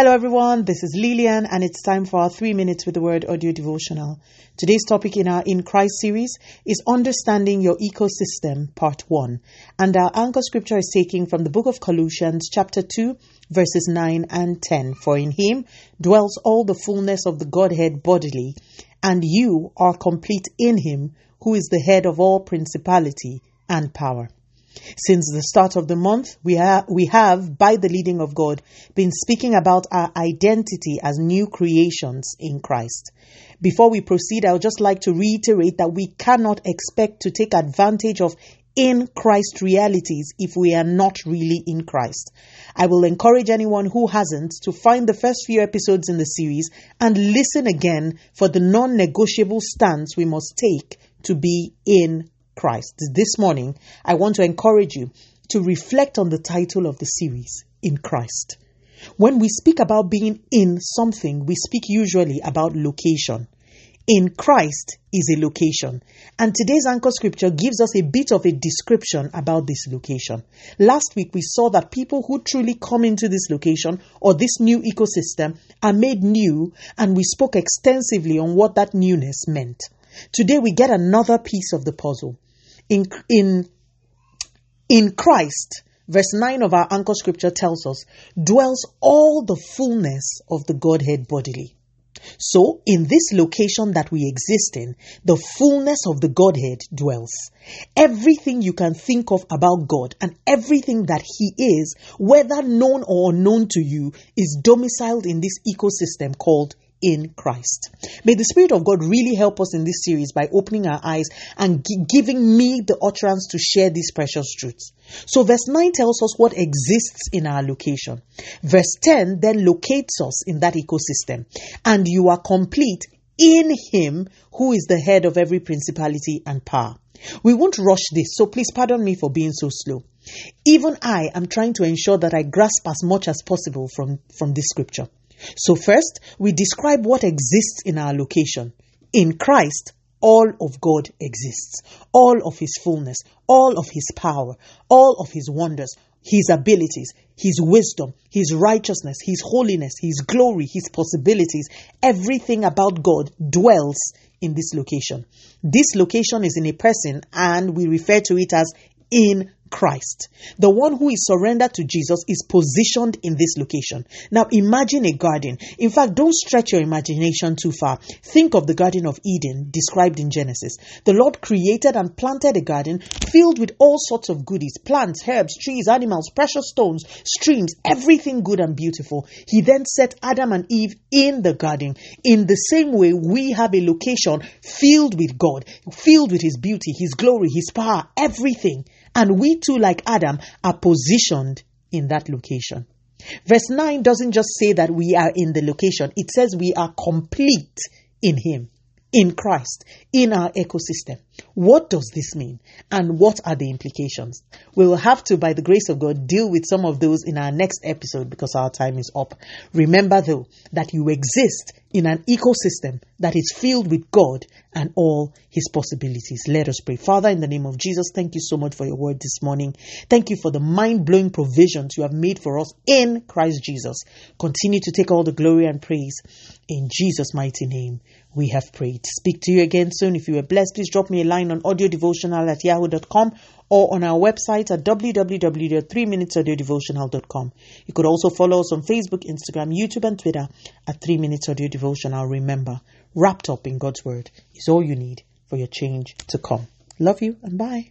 Hello everyone, this is Lillian and it's time for our 3 minutes with the Word audio devotional. Today's topic in our In Christ series is Understanding Your Ecosystem, Part 1. And our anchor scripture is taken from the book of Colossians, chapter 2, verses 9 and 10. For in Him dwells all the fullness of the Godhead bodily, and you are complete in Him, who is the head of all principality and power. Since the start of the month, we have, by the leading of God, been speaking about our identity as new creations in Christ. Before we proceed, I would just like to reiterate that we cannot expect to take advantage of in Christ realities if we are not really in Christ. I will encourage anyone who hasn't to find the first few episodes in the series and listen again for the non-negotiable stance we must take to be in Christ. This morning, I want to encourage you to reflect on the title of the series, In Christ. When we speak about being in something, we speak usually about location. In Christ is a location. And today's anchor scripture gives us a bit of a description about this location. Last week, we saw that people who truly come into this location or this new ecosystem are made new, and we spoke extensively on what that newness meant. Today, we get another piece of the puzzle. In Christ, verse 9 of our anchor scripture tells us, dwells all the fullness of the Godhead bodily. So, in this location that we exist in, the fullness of the Godhead dwells. Everything you can think of about God and everything that He is, whether known or unknown to you, is domiciled in this ecosystem called in Christ. May the Spirit of God really help us in this series by opening our eyes and giving me the utterance to share these precious truths. So verse 9 tells us what exists in our location. Verse 10 then locates us in that ecosystem. And you are complete in Him who is the head of every principality and power. We won't rush this, so please pardon me for being so slow. Even I am trying to ensure that I grasp as much as possible from this scripture. So first, we describe what exists in our location. In Christ, all of God exists. All of His fullness, all of His power, all of His wonders, His abilities, His wisdom, His righteousness, His holiness, His glory, His possibilities. Everything about God dwells in this location. This location is in a person, and we refer to it as in Christ. The one who is surrendered to Jesus is positioned in this location. Now imagine a garden. In fact, don't stretch your imagination too far. Think of the Garden of Eden described in Genesis. The Lord created and planted a garden filled with all sorts of goodies, plants, herbs, trees, animals, precious stones, streams, everything good and beautiful. He then set Adam and Eve in the garden. In the same way, we have a location filled with God, filled with His beauty, His glory, His power, everything. And we too, like Adam, are positioned in that location. Verse 9 doesn't just say that we are in the location. It says we are complete in Him, in Christ, in our ecosystem. What does this mean? And what are the implications? We will have to, by the grace of God, deal with some of those in our next episode because our time is up. Remember, though, that you exist in an ecosystem that is filled with God and all His possibilities. Let us pray. Father, in the name of Jesus, thank you so much for your word this morning. Thank you for the mind-blowing provisions you have made for us in Christ Jesus. Continue to take all the glory and praise. In Jesus' mighty name, we have prayed. Speak to you again soon. If you were blessed, please drop me a line on audiodevotional@yahoo.com or on our website at www.3minutesaudiodevotional.com. You could also follow us on Facebook, Instagram, YouTube, and Twitter at 3 Minutes Audio Devotional. Remember, wrapped up in God's Word is all you need for your change to come. Love you and bye.